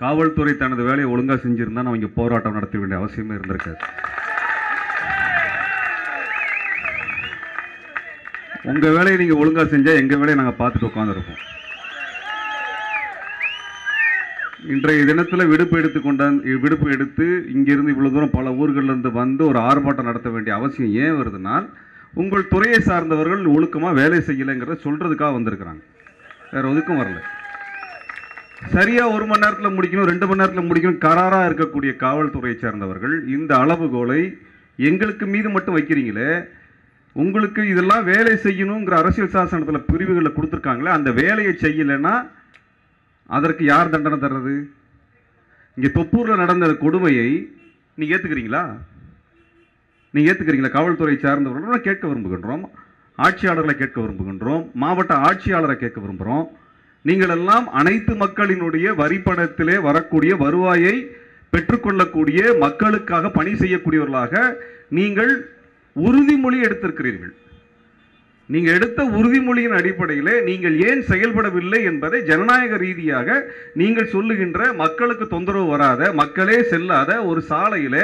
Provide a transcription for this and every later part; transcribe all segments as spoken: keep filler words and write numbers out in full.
காவல்துறை தனது வேலையை ஒழுங்காக செஞ்சுருந்தா நம்ம இங்கே போராட்டம் நடத்த வேண்டிய அவசியமே இருந்திருக்காது. உங்கள் வேலையை நீங்கள் ஒழுங்காக செஞ்சால் எங்கள் வேலையை நாங்கள் பார்த்துட்டு உட்காந்துருப்போம். இன்றைய தினத்தில் விடுப்பு எடுத்து கொண்டாந்து விடுப்பு எடுத்து இங்கேருந்து இவ்வளோ தூரம் பல ஊர்களிலிருந்து வந்து ஒரு ஆர்ப்பாட்டம் நடத்த வேண்டிய அவசியம் ஏன் வருதுன்னா, உங்கள் துறையை சார்ந்தவர்கள் ஒழுக்கமாக வேலை செய்யலைங்கிறத சொல்கிறதுக்காக வந்திருக்கிறாங்க. வேறு எதுக்கும் வரல. சரியாக ஒரு மணி நேரத்தில் முடிக்கணும், ரெண்டு மணி நேரத்தில் முடிக்கணும் கராராக இருக்கக்கூடிய காவல்துறையை சார்ந்தவர்கள் இந்த அளவுகோலை எங்களுக்கு மீது மட்டும் வைக்கிறீங்களே. உங்களுக்கு இதெல்லாம் வேலை செய்யணுங்கிற அரசியல் சாசனத்தில் பிரிவுகளில் கொடுத்துருக்காங்களே, அந்த வேலையை செய்யலைன்னா அதற்கு யார் தண்டனை தர்றது? இங்கே தொப்பூரில் நடந்த கொடுமையை நீங்கள் ஏற்றுக்கிறீங்களா? நீங்கள் ஏற்றுக்கிறீங்களா? காவல்துறை சார்ந்தவர்கள் கேட்க விரும்புகின்றோம், ஆட்சியாளர்களை கேட்க விரும்புகின்றோம், மாவட்ட ஆட்சியாளரை கேட்க விரும்புகிறோம். நீங்களெல்லாம் அனைத்து மக்களினுடைய வரிப்பணத்திலே வரக்கூடிய வருவாயை பெற்றுக்கொள்ளக்கூடிய மக்களுக்காக பணி செய்யக்கூடியவர்களாக நீங்கள் உறுதிமொழி எடுத்திருக்கிறீர்கள். நீங்கள் எடுத்த உறுதிமொழியின் அடிப்படையில் நீங்கள் ஏன் செயல்படவில்லை என்பதை ஜனநாயக ரீதியாக நீங்கள் சொல்லுகின்ற மக்களுக்கு தொந்தரவு வராத, மக்களே செல்லாத ஒரு சாலையில்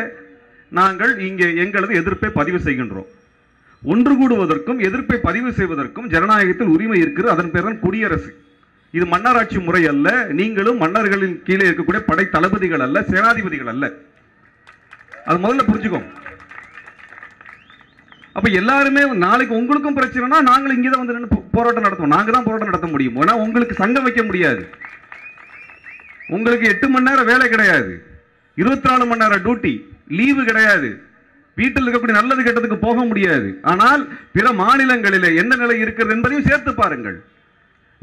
நாங்கள் இங்கே எங்களது எதிர்ப்பை பதிவு செய்கின்றோம். ஒன்று கூடுவதற்கும் எதிர்ப்பை பதிவு செய்வதற்கும் ஜனநாயகத்தில் உரிமை இருக்கிறது. அதன் பேர் தான் குடியரசு. இது மன்னராட்சி முறை அல்ல. நீங்களும் மன்னர்களின் கீழே இருக்கக்கூடிய படை தளபதிகள் அல்ல, சேனாதிபதிகள் அல்ல. அது முதல்ல புரிஞ்சுக்கோங்க. அப்போ எல்லாருமே நாளைக்கு உங்களுக்கும் பிரச்சனைனா நாங்கள் இங்கே தான் வந்து நின்று போராட்டம் நடத்துவோம். நாங்கள் தான் போராட்டம் நடத்த முடியும். ஆனால் உங்களுக்கு சங்கம் வைக்க முடியாது. உங்களுக்கு எட்டு மணி நேரம் வேலை கிடையாது, இருபத்தி நாலு மணி நேரம் டியூட்டி, லீவு கிடையாது, வீட்டில் இருக்கக்கூடிய நல்லது கெட்டதுக்கு போக முடியாது. ஆனால் பிற மாநிலங்களில் என்ன நிலை இருக்கிறது என்பதையும் சேர்த்து பாருங்கள்.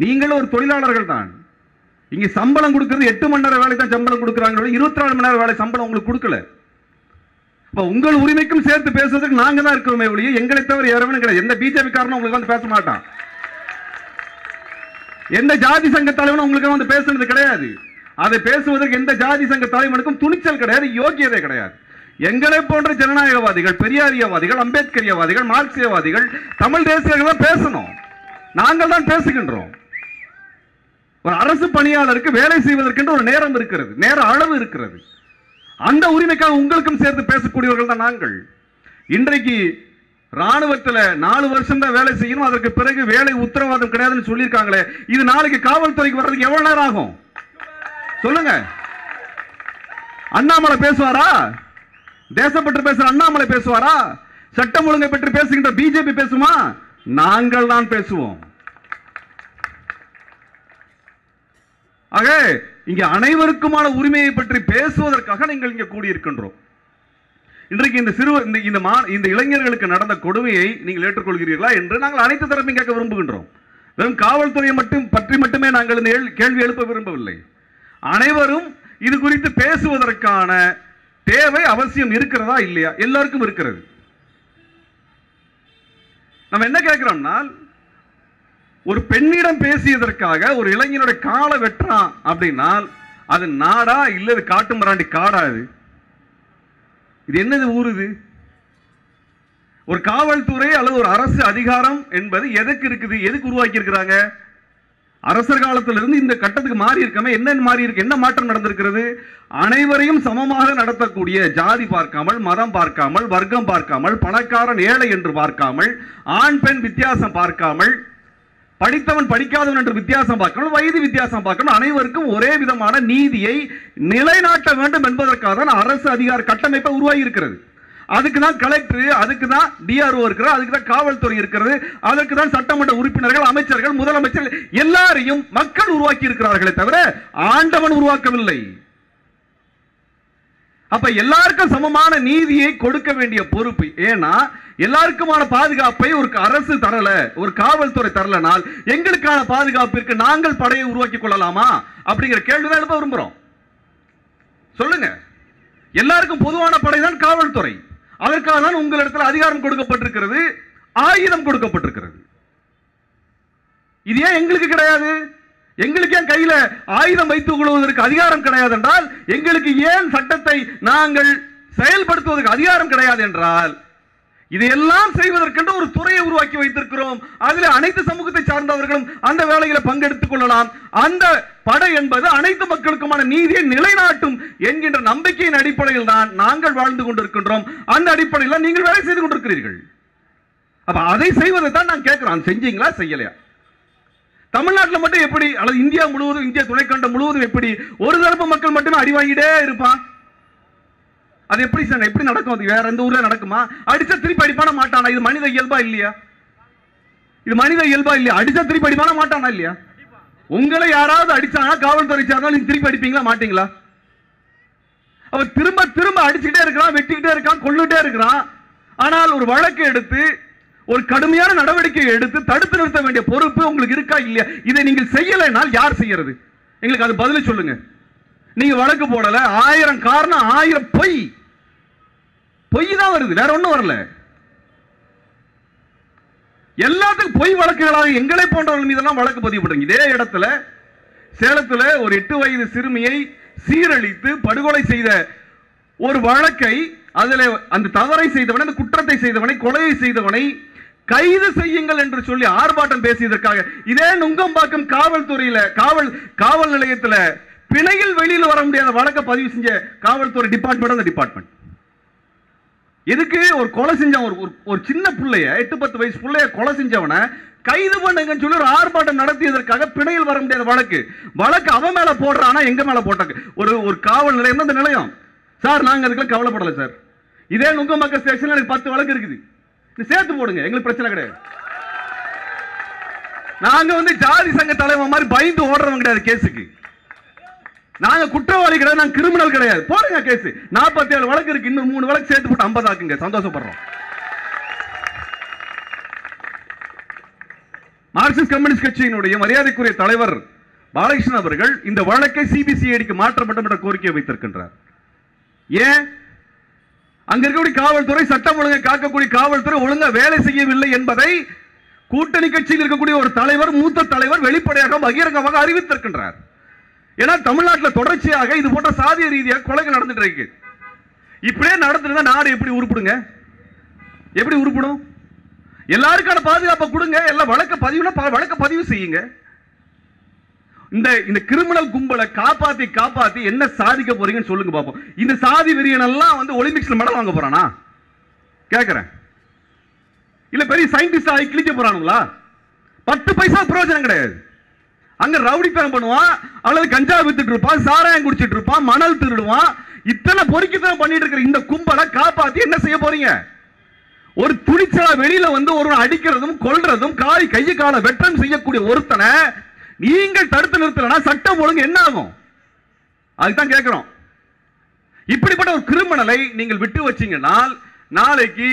நீங்களும் ஒரு தொழிலாளர்கள் தான். இங்கே சம்பளம் கொடுக்கறது எட்டு மணி நேரம் வேலை தான் சம்பளம் கொடுக்குறாங்க. இருபத்தி நாலு மணி நேரம் வேலை சம்பளம் உங்களுக்கு கொடுக்கல. இப்போ உங்கள் உரிமைக்கும் சேர்த்து பேசுறதுக்கு நாங்கள் தான் இருக்கிறோமே ஒழிய எங்களை தவிர யாரும் கிடையாது. எந்த பிஜேபி காரணம் உங்களுக்கு வந்து பேச மாட்டான், எந்த ஜாதி சங்க தலைவனும் உங்களுக்கு வந்து பேசுறது கிடையாது. அதை பேசுவதற்கு எந்த ஜாதி சங்க தலைவனுக்கும் துணிச்சல் கிடையாது, யோக்கியதை கிடையாது. எங்களை போன்ற ஜனநாயகவாதிகள், பெரியாரியவாதிகள், அம்பேத்கரியவாதிகள், மார்க்சியவாதிகள், தமிழ் தேசியர்கள் தான் பேசணும். நாங்கள் தான் பேசுகின்றோம். ஒரு அரசு பணியாளருக்கு வேலை செய்வதற்கென்று ஒரு நேரம் இருக்கிறது, நேர அளவு இருக்கிறது. அந்த உரிமைக்காக உங்களுக்கும் சேர்த்து பேசக்கூடியவர்கள் தான் நாங்கள். இன்றைக்கு ராணுவத்தில் நாலு வருஷம் தான் வேலை செய்யணும், அதற்கு பிறகு வேலை உத்தரவாதம் கிடையாதுன்னு சொல்லியிருக்காங்களே, இது நாளைக்கு காவல்துறைக்கு வர்றதுக்கு எவ்வளவு நேரம் ஆகும் சொல்லுங்க? அண்ணாமலை பேசுவாரா? தேசப்பற்று பேசுற அண்ணாமலை பேசுவாரா? சட்டம் ஒழுங்கை பற்றி பேசுகின்ற பிஜேபி பேசுமா? நாங்கள் தான் பேசுவோம். ஆக இங்கே அனைவருக்குமான உரிமையை பற்றி பேசுவதற்காக நீங்கள் இங்கே கூடியிருக்கின்றோம். இன்றைக்கு இந்த சிறுவர் இந்த இந்த இளைஞர்களுக்கு நடந்த கொடுமையை நீங்கள் ஏற்றுக்கொள்கிறீர்களா என்று நாங்கள் அனைத்து தரப்பையும் கேட்க விரும்புகின்றோம். வெறும் காவல்துறையை மட்டும் பற்றி மட்டுமே நாங்கள் இந்த கேள்வி எழுப்ப விரும்பவில்லை. அனைவரும் இது குறித்து பேசுவதற்கான தேவை அவசியம் இருக்கிறதா இல்லையா? எல்லாருக்கும் இருக்கிறது. நம்ம என்ன கேட்கிறோம்னா, ஒரு பெண்ணிடம் பேசியதற்காக ஒரு இளைஞனோட காலை வெட்டுறான் அப்படின்னா அது நாடா இல்லை அது காட்டு மிராண்டி காடா? அது இது என்னது ஊறுது? ஒரு காவல்துறை அல்லது ஒரு அரசு அதிகாரம் என்பது எதுக்கு இருக்குது? எதுக்கு உருவாக்கி இருக்கிறாங்க? அரசர் காலத்திலிருந்து இந்த கட்டத்துக்கு மாறி இருக்கமே, என்ன மாறி இருக்கு? என்ன மாற்றம் நடந்திருக்கிறது? அனைவரையும் சமமாக நடத்தக்கூடிய, ஜாதி பார்க்காமல், மதம் பார்க்காமல், வர்க்கம் பார்க்காமல், பணக்காரன் ஏழை என்று பார்க்காமல், ஆண் பெண் வித்தியாசம் பார்க்காமல், படித்தவன் படிக்காதவன் என்று வித்தியாசம் பார்க்கணும், வயது வித்தியாசம் பார்க்கணும், அனைவருக்கும் ஒரே விதமான நீதியை நிலைநாட்ட வேண்டும் என்பதற்காக தான் அரசு அதிகார கட்டமைப்பை உருவாகி இருக்கிறது. அதுக்கு தான் கலெக்டர், அதுக்கு தான் டிஆர்ஓ இருக்கிறது, அதுக்கு தான் காவல்துறை இருக்கிறது, அதுக்கு தான் சட்டமன்ற உறுப்பினர்கள், அமைச்சர்கள், முதலமைச்சர் எல்லாரையும் மக்கள் உருவாக்கி இருக்கிறார்களே தவிர ஆண்டவன் உருவாக்கவில்லை. அப்ப எல்லாருக்கும் சமமான நீதியை கொடுக்க வேண்டிய பொறுப்பு. ஏன்னா எல்லாருக்குமான பாதுகாப்பை ஒரு அரசு தரல, ஒரு காவல்துறை தரலனால் எங்களுக்கான பாதுகாப்பிற்கு நாங்கள் படையை உருவாக்கி கொள்ளலாமா அப்படிங்கிற கேள்விதான் எழுப்ப விரும்புகிறோம். சொல்லுங்க, எல்லாருக்கும் பொதுவான படை தான் காவல்துறை. அதற்காக தான் உங்களிடத்தில் அதிகாரம் கொடுக்கப்பட்டிருக்கிறது, ஆயுதம் கொடுக்கப்பட்டிருக்கிறது. இது ஏன் எங்களுக்கு கிடையாது? எங்களுக்கு ஏன் கையில் ஆயுதம் வைத்துக் கொள்வதற்கு அதிகாரம் கிடையாது என்றால், எங்களுக்கு ஏன் சட்டத்தை நாங்கள் செயல்படுத்துவதற்கு அதிகாரம் கிடையாது என்றால், இதையெல்லாம் செய்வதற்கென்று ஒரு துறையை உருவாக்கி வைத்திருக்கிறோம். அதில் அனைத்து சமூகத்தை சார்ந்தவர்களும் அந்த வேலையில பங்கெடுத்துக் கொள்ளலாம். அந்த படை என்பது அனைத்து மக்களுக்குமான நீதியை நிலைநாட்டும் என்கின்ற நம்பிக்கையின் அடிப்படையில் தான் நாங்கள் வாழ்ந்து கொண்டிருக்கின்றோம். அந்த அடிப்படையில் நீங்கள் வேலை செய்து கொண்டிருக்கிறீர்கள். அப்ப அதை செய்வதை தான் நான் கேட்கிறேன், செஞ்சீங்களா செய்யலையா? தமிழ்நாட்டில் மட்டும் எப்படி, அல்லது இந்தியா முழுவதும், இந்திய துணைக்கண்டம் முழுவதும் எப்படி ஒரு தரப்பு மக்கள் மட்டுமே அடி வாங்கிட்டே இருப்பான்? அது எப்படி சார், எப்படி நடக்கும்? அது வேற எந்த ஊர்ல நடக்குமா? அடிச்சா திருப்பி அடிப்பான மாட்டானா? இது மனித இயல்பா இல்லையா? இது மனித இயல்பா இல்லையா? அடிச்சா திருப்பி அடிப்பான மாட்டானா இல்லையா? உங்களை யாராவது அடிச்சானா காவல்துறை சார்ந்தாலும் நீங்க திருப்பி அடிப்பீங்களா மாட்டீங்களா? அவன் திரும்ப திரும்ப அடிச்சுக்கிட்டே இருக்கிறான், வெட்டிக்கிட்டே இருக்கான், கொள்ளுட்டே இருக்கிறான். ஆனால் ஒரு வழக்கு எடுத்து ஒரு கடுமையான நடவடிக்கையை எடுத்து தடுத்து நிறுத்த வேண்டிய பொறுப்பு உங்களுக்கு இருக்கா இல்லையா? இதை நீங்கள் செய்யலைனால் யார் செய்யறது? எங்களுக்கு அது பதில் சொல்லுங்க. நீங்க வழக்கு போடல, ஆயிரம் காரணம், ஆயிரம் பொய் பொய் தான் வருது, வேற ஒன்றும் வரல. எல்லாத்துக்கும் பொய் வழக்குகளாக எங்களை போன்றவர்கள் மீதெல்லாம் வழக்கு பதிவு பண்றீங்க. இதே இடத்துல சேலத்துல ஒரு எட்டு வயது சிறுமியை சீரழித்து படுகொலை செய்த ஒரு வழக்கை, அதில் அந்த தவறை செய்தவனை, அந்த குற்றத்தை செய்தவனை, கொலையை செய்தவனை கைது செய்யுங்கள் என்று சொல்லி ஆர்ப்பாட்டம் பேசியதற்காக இதே நுங்கம்பாக்கம் காவல்துறையில காவல் காவல் நிலையத்தில் பிணையில் வெளியில் வர முடியாத வழக்கை பதிவு செஞ்ச காவல்துறை டிபார்ட்மெண்ட், அந்த டிபார்ட்மெண்ட் எதுக்கு? ஒரு கொலை செஞ்சவன், ஒரு ஒரு சின்ன பிள்ளைய, எட்டு பத்து வயசு பிள்ளைய கொலை செஞ்சவனை கைது பண்ணுங்கன்னு சொல்லி ஒரு ஆர்ப்பாட்டம் நடத்தியதற்காக பிணையில் வர முடியாத வழக்கு வழக்கு அவன் மேல போடுறானா எங்க மேல போட்டாங்க? ஒரு ஒரு காவல் நிலையம் தான் அந்த நிலையம். சார் நாங்கள் அதுக்கெல்லாம் கவலைப்படலை சார், இதே நுங்கம்பாக்கம் ஸ்டேஷன்ல எனக்கு பத்து வழக்கு இருக்குது, சேர்த்து போடுங்க, எங்களுக்கு பிரச்சனை கிடையாது. நாங்க வந்து ஜாதி சங்க தலைவர் மாதிரி பயந்து ஓடுறவங்க கிடையாது கேஸுக்கு. நாங்க குற்றவாளி கிடையாது, நாங்க கிரிமினல் கிடையாது. போடுங்க கேஸ். நாற்பத்தி ஏழு வழக்கு இருக்கு, இன்னும் மூணு வழக்கு சேர்த்து போட்டு ஐம்பது ஆக்குங்க, சந்தோஷப்படுறோம். மார்க்சிஸ்ட் கம்யூனிஸ்ட் கட்சியினுடைய மரியாதைக்குரிய தலைவர் பாலகிருஷ்ணன் அவர்கள் இந்த வழக்கை சிபிசிஐடிக்கு மாற்ற வேண்டும் என்ற கோரிக்கையை வைத்திருக்கின்றார். ஏன்? அங்க இருக்கக்கூடிய காவல்துறை, சட்டம் ஒழுங்கை காக்கக்கூடிய காவல்துறை ஒழுங்கா வேலை செய்யவில்லை என்பதை கூட்டணி கட்சியில் இருக்கக்கூடிய ஒரு தலைவர், மூத்த தலைவர் வெளிப்படையாக பகிரங்கமாக அறிவித்திருக்கின்றார். ஏன்னா தமிழ்நாட்டில் தொடர்ச்சியாக இது போன்ற சாதிய ரீதியாக கொலைகள் நடந்துட்டு இருக்கு. இப்படியே நடந்துருந்தா நாடு எப்படி உருப்பிடுங்க? எப்படி உருப்பிடும்? எல்லாருக்கான பாதுகாப்பை கொடுங்க, எல்லாம் வழக்க பதிவுல வழக்க பதிவு செய்யுங்க. இந்த இந்த கிரிமினல் கும்பலை காப்பாத்தி காப்பாத்தி என்ன சாதிக்க போறீங்கன்னு சொல்லுங்க பாப்போம். இந்த சாதி வெறியன் எல்லாம் வந்து ஒலிம்பிக்ஸ்ல மெடல் வாங்க போறானா கேக்குறேன், இல்ல பெரிய சயின்டிஸ்ட் ஆகி கிழிக்க போறானுங்களா? பத்து பைசா பிரயோஜனம் கிடையாது. அங்க ரவுடி பேரம் பண்ணுவான், அல்லது கஞ்சா வித்துட்டு இருப்பான், சாராயம் குடிச்சிட்டு இருப்பான், மணல் திருடுவான். இத்தனை பொறிக்கித்தனம் பண்ணிட்டு இருக்கிற இந்த கும்பலை காப்பாத்தி என்ன செய்ய போறீங்க? ஒரு துணிச்சலா வெளியில வந்து ஒரு அடிக்கிறதும் கொல்றதும் காய் கைய கால வெட்டம் செய்யக்கூடிய ஒருத்தனை நீங்கள் தடுத்து நிறுத்தலனா சட்டம் ஒழுங்கு என்ன ஆகும்? அதுதான் கேட்கிறோம். இப்படிப்பட்ட ஒரு கிரிமினலை நீங்கள் விட்டு வச்சீங்கன்னா நாளைக்கு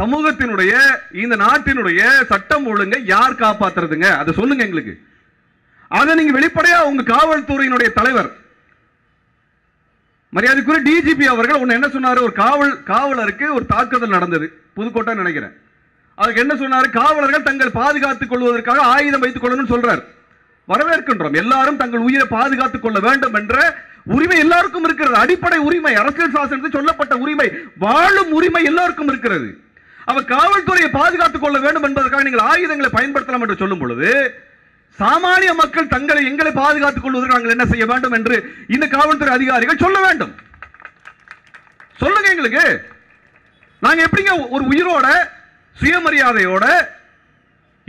சமூகத்தினுடைய, இந்த நாட்டினுடைய சட்டம் ஒழுங்கை யார் காப்பாத்துறதுங்க? அதை சொல்லுங்க எங்களுக்கு. அதை நீங்க வெளிப்படையா உங்க காவல்துறையினுடைய தலைவர் மரியாதைக்குரிய டிஜிபி அவர்கள் ஒன்னு என்ன சொன்னாரு? ஒரு காவல் காவலருக்கு ஒரு தாக்குதல் நடந்தது, புதுக்கோட்டை நினைக்கிறேன். அதுக்கு என்ன சொன்னாரு? காவலர்கள் தங்கள் பாதுகாத்துக் கொள்வதற்காக ஆயுதம் வைத்துக் கொள்ளணும்னு சொல்றாரு. வரவேற்கின்றோம். எல்லாரும் தங்கள் உயிரை பாதுகாத்துக் கொள்ள வேண்டும் என்ற உரிமை எல்லாருக்கும் இருக்கிறது. அடிப்படை உரிமை, அரசியல் சாசனத்தில் சொல்லப்பட்ட உரிமை, வாழும் உரிமை எல்லாருக்கும் இருக்கிறது. அவ காவல்துறையை பாதுகாத்துக் கொள்ள வேண்டும் என்பதற்காக நீங்கள் ஆயுதங்களை பயன்படுத்தலாம் என்று சொல்லும் பொழுது சாமானிய மக்கள் தங்களை எங்களை பாதுகாத்துக் கொள்வதற்கு நாங்கள் என்ன செய்ய வேண்டும் என்று இந்த காவல்துறை அதிகாரிகள் சொல்ல வேண்டும். சொல்லுங்க எங்களுக்கு. நாங்க எப்படிங்க ஒரு உயிரோட சுயமரியாதையோட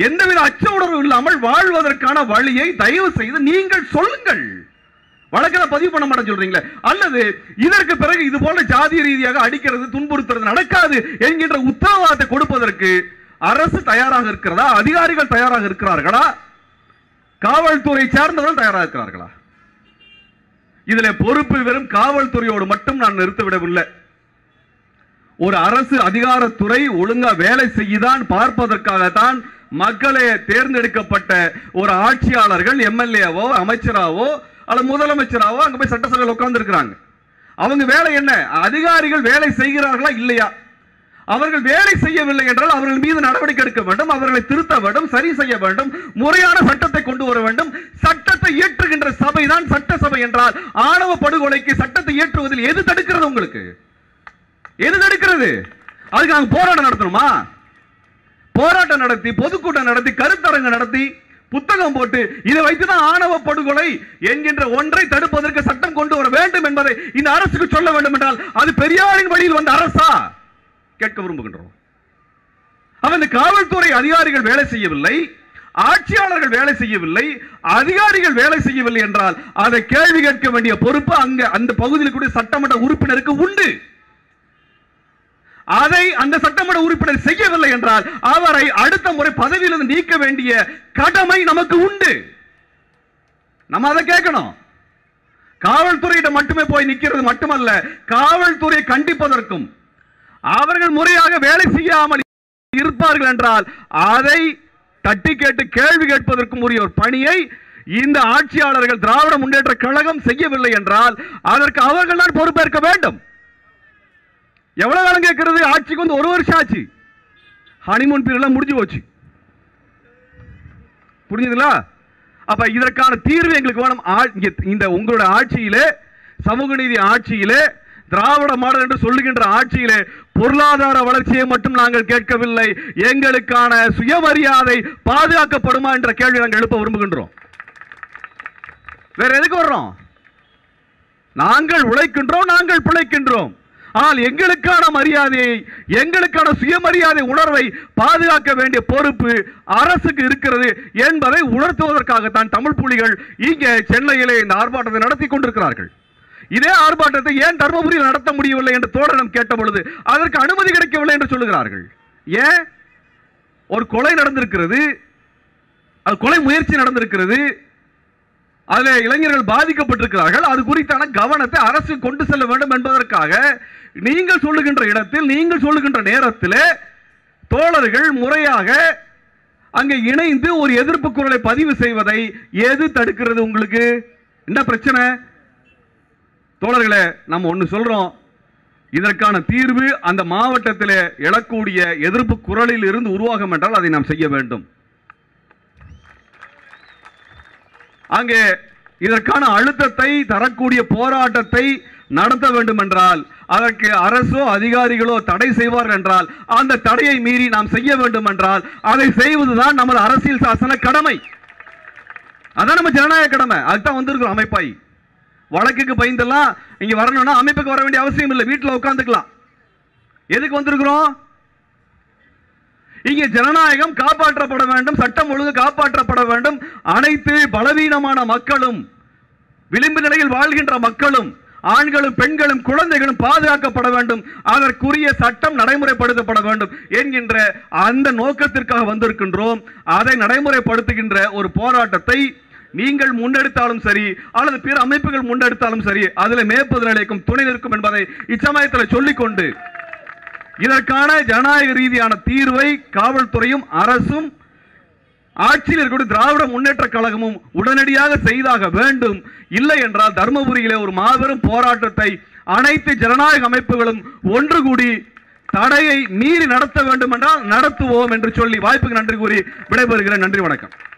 எந்தவித அச்ச உணர்வு இல்லாமல் வாழ்வதற்கான வழியை தயவு செய்து நீங்கள் சொல்லுங்கள். வழக்கத்தை பதிவு பண்ண மாட்டேன்னு சொல்றீங்களே, அல்லது இதற்கு பிறகு இது போல ஜாதிய ரீதியாக அடிக்கிறது, துன்புறுத்துறது நடக்காது என்கின்ற உத்தரவாதத்தை கொடுப்பதற்கு அரசு தயாராக இருக்கிறதா? அதிகாரிகள் தயாராக இருக்கிறார்களா? காவல்துறை சார்ந்தவர்கள் தயாராக இருக்கிறார்களா? இதுல பொறுப்பு வெறும் காவல்துறையோடு மட்டும் நான் நிறுத்திவிடவில்லை. ஒரு அரசு அதிகாரத்துறை ஒழுங்கா வேலை செய்யதான் பார்ப்பதற்காகத்தான் மக்களை தேர்ந்தெடுக்கப்பட்ட ஒரு ஆட்சியாளர்கள் எம்எல்ஏவோ அமைச்சராவோ அல்ல முதலமைச்சராவோ அங்க போய் சட்டசபையில் உட்கார்ந்து இருக்கிறாங்க. அவங்க வேலை என்ன? அதிகாரிகள் வேலை செய்கிறார்களா இல்லையா? அவர்கள் வேலை செய்யவில்லை என்றால் அவர்கள் மீது நடவடிக்கை எடுக்க வேண்டும், அவர்களை திருத்த வேண்டும், சரி செய்ய வேண்டும், முறையான சட்டத்தை கொண்டு வர வேண்டும். சட்டத்தை இயற்றுகின்ற சபை தான் சட்டசபை என்றால் ஆணவ படுகொலைக்கு சட்டத்தை இயற்றுவதில் எது தடுக்கிறது? உங்களுக்கு எது தடுக்கிறது? அதுக்கு நாங்கள் போராட்டம் நடத்தணுமா? போராட்டம் நடத்தி, பொதுக்கூட்டம் நடத்தி, கருத்தரங்கு நடத்தி, புத்தகம் போட்டு, இதை வைத்துதான் ஆணவ படுகொலை என்கின்ற ஒன்றை தடுப்பதற்கு சட்டம் கொண்டு வர வேண்டும் என்பதை இந்த அரசுக்கு சொல்ல வேண்டும் என்றால் அது பெரியாரின் வழியில் வந்த அரசா கேட்க விரும்புகின்றோம். அவன் காவல்துறை அதிகாரிகள் வேலை செய்யவில்லை, ஆட்சியாளர்கள் வேலை செய்யவில்லை, அதிகாரிகள் வேலை செய்யவில்லை என்றால் அதை கேள்வி கேட்க வேண்டிய பொறுப்பு அங்க அந்த பகுதியில் கூடிய சட்டமன்ற உறுப்பினருக்கு உண்டு. அதை அந்த சட்டமன்ற உறுப்பினர் செய்யவில்லை என்றால் அவரை அடுத்த முறை பதவியிலிருந்து நீக்க வேண்டிய கடமை நமக்கு உண்டு. நம்ம அதை கேட்கணும். காவல்துறையிடம் மட்டுமே போய் நிற்கிறது மட்டுமல்ல, காவல்துறையை கண்டிப்பதற்கும் அவர்கள் முறையாக வேலை செய்யாமல் இருப்பார்கள் என்றால் அதை தட்டி கேட்டு கேள்வி கேட்பதற்கும் உரிய ஒரு பணியை இந்த ஆட்சியாளர்கள் திராவிட முன்னேற்ற கழகம் செய்யவில்லை என்றால் அதற்கு அவர்கள் தான் பொறுப்பேற்க வேண்டும். எவ்வளவு காலம் கேட்கிறது? ஆட்சிக்கு வந்து ஒரு வருஷம் ஆச்சு, ஹனிமூன் பீரியட்லாம் முடிஞ்சு போச்சு. புரிஞ்சுதுங்களா? அப்ப இதற்கான தீர்வு எங்களுக்கு வேணும். இந்த உங்களுடைய ஆட்சியிலே, சமூக நீதி ஆட்சியிலே, திராவிட மாடல் என்று சொல்லுகின்ற ஆட்சியிலே பொருளாதார வளர்ச்சியை மட்டும் நாங்கள் கேட்கவில்லை, எங்களுக்கான சுயமரியாதை பாதுகாக்கப்படுமா என்ற கேள்வி நாங்கள் எழுப்ப விரும்புகின்றோம். வேற எதுக்கு வர்றோம்? நாங்கள் உழைக்கின்றோம், நாங்கள் பிழைக்கின்றோம், ஆனால் எங்களுக்கான மரியாதையை, எங்களுக்கான சுயமரியாதை உணர்வை பாதுகாக்க வேண்டிய பொறுப்பு அரசுக்கு இருக்கிறது என்பதை உணர்த்துவதற்காகத்தான் தமிழ் புலிகள் இங்கே சென்னையிலே இந்த ஆர்ப்பாட்டத்தை நடத்தி கொண்டிருக்கிறார்கள். இதே ஆர்ப்பாட்டத்தை ஏன் தர்மபுரியில் நடத்த முடியவில்லை என்று தோழனம் கேட்ட பொழுது அதற்கு அனுமதி கிடைக்கவில்லை என்று சொல்லுகிறார்கள். ஏன்? ஒரு கொலை நடந்திருக்கிறது, அது கொலை முயற்சி நடந்திருக்கிறது, அதில் இளைஞர்கள் பாதிக்கப்பட்டிருக்கிறார்கள், அது குறித்தான கவனத்தை அரசு கொண்டு செல்ல வேண்டும் என்பதற்காக நீங்கள் சொல்லுகின்ற இடத்தில், நீங்கள் சொல்லுகின்ற நேரத்தில் தோழர்கள் முறையாக அங்கே இணைந்து ஒரு எதிர்ப்பு குரலை பதிவு செய்வதை எது தடுக்கிறது? உங்களுக்கு என்ன பிரச்சனை? தோழர்களே, நம்ம ஒன்று சொல்கிறோம், இதற்கான தீர்வு அந்த மாவட்டத்தில் எழக்கூடிய எதிர்ப்பு குரலில் இருந்து உருவாகும் என்றால் அதை நாம் செய்ய வேண்டும். அங்கே இதற்கான அழுத்தத்தை தரக்கூடிய போராட்டத்தை நடத்த வேண்டும் என்றால் அதற்கு அரசோ அதிகாரிகளோ தடை செய்வார்கள் என்றால் அந்த தடையை மீறி நாம் செய்ய வேண்டும் என்றால் அதை செய்வதுதான் நமது அரசியல் சாசன கடமை. அதான் நம்ம ஜனநாயக கடமை. அதுதான் வந்திருக்கிறோம் அமைப்பாய். வழக்குக்கு பயந்தெல்லாம் இங்கே வரணும்னா அமைப்புக்கு வர வேண்டிய அவசியம் இல்லை, வீட்டில் உட்காந்துக்கலாம். எதுக்கு வந்திருக்கிறோம்? இங்கே ஜனநாயகம் காப்பாற்றப்பட வேண்டும், சட்டம் ஒழுங்கு காப்பாற்றப்பட வேண்டும். அனைத்து பலவீனமான மக்களும், விளிம்பு நிலையில் வாழ்கின்ற மக்களும், ஆண்களும் பெண்களும் குழந்தைகளும் பாதுகாக்கப்பட வேண்டும், அதற்குரிய சட்டம் நடைமுறைப்படுத்தப்பட வேண்டும் என்கின்ற அந்த நோக்கத்திற்காக வந்திருக்கின்றோம். அதை நடைமுறைப்படுத்துகின்ற ஒரு போராட்டத்தை நீங்கள் முன்னெடுத்தாலும் சரி அல்லது பிற அமைப்புகள் முன்னெடுத்தாலும் சரி அதில் மேற்பது நிலைக்கும் துணை நிற்கும் என்பதை இச்சமயத்தில் சொல்லிக்கொண்டு இதற்கான ஜனநாயக ரீதியான தீர்வை காவல்துறையும் அரசும் ஆட்சியில் இருக்கக்கூடிய திராவிட முன்னேற்ற கழகமும் உடனடியாக செய்தாக வேண்டும். இல்லை என்றால் தர்மபுரியிலே ஒரு மாபெரும் போராட்டத்தை அனைத்து ஜனநாயக அமைப்புகளும் ஒன்று கூடி தடையை மீறி நடத்த வேண்டும் என்றால் நடத்துவோம் என்று சொல்லி வாய்ப்புக்கு நன்றி கூறி விடைபெறுகிறேன். நன்றி, வணக்கம்.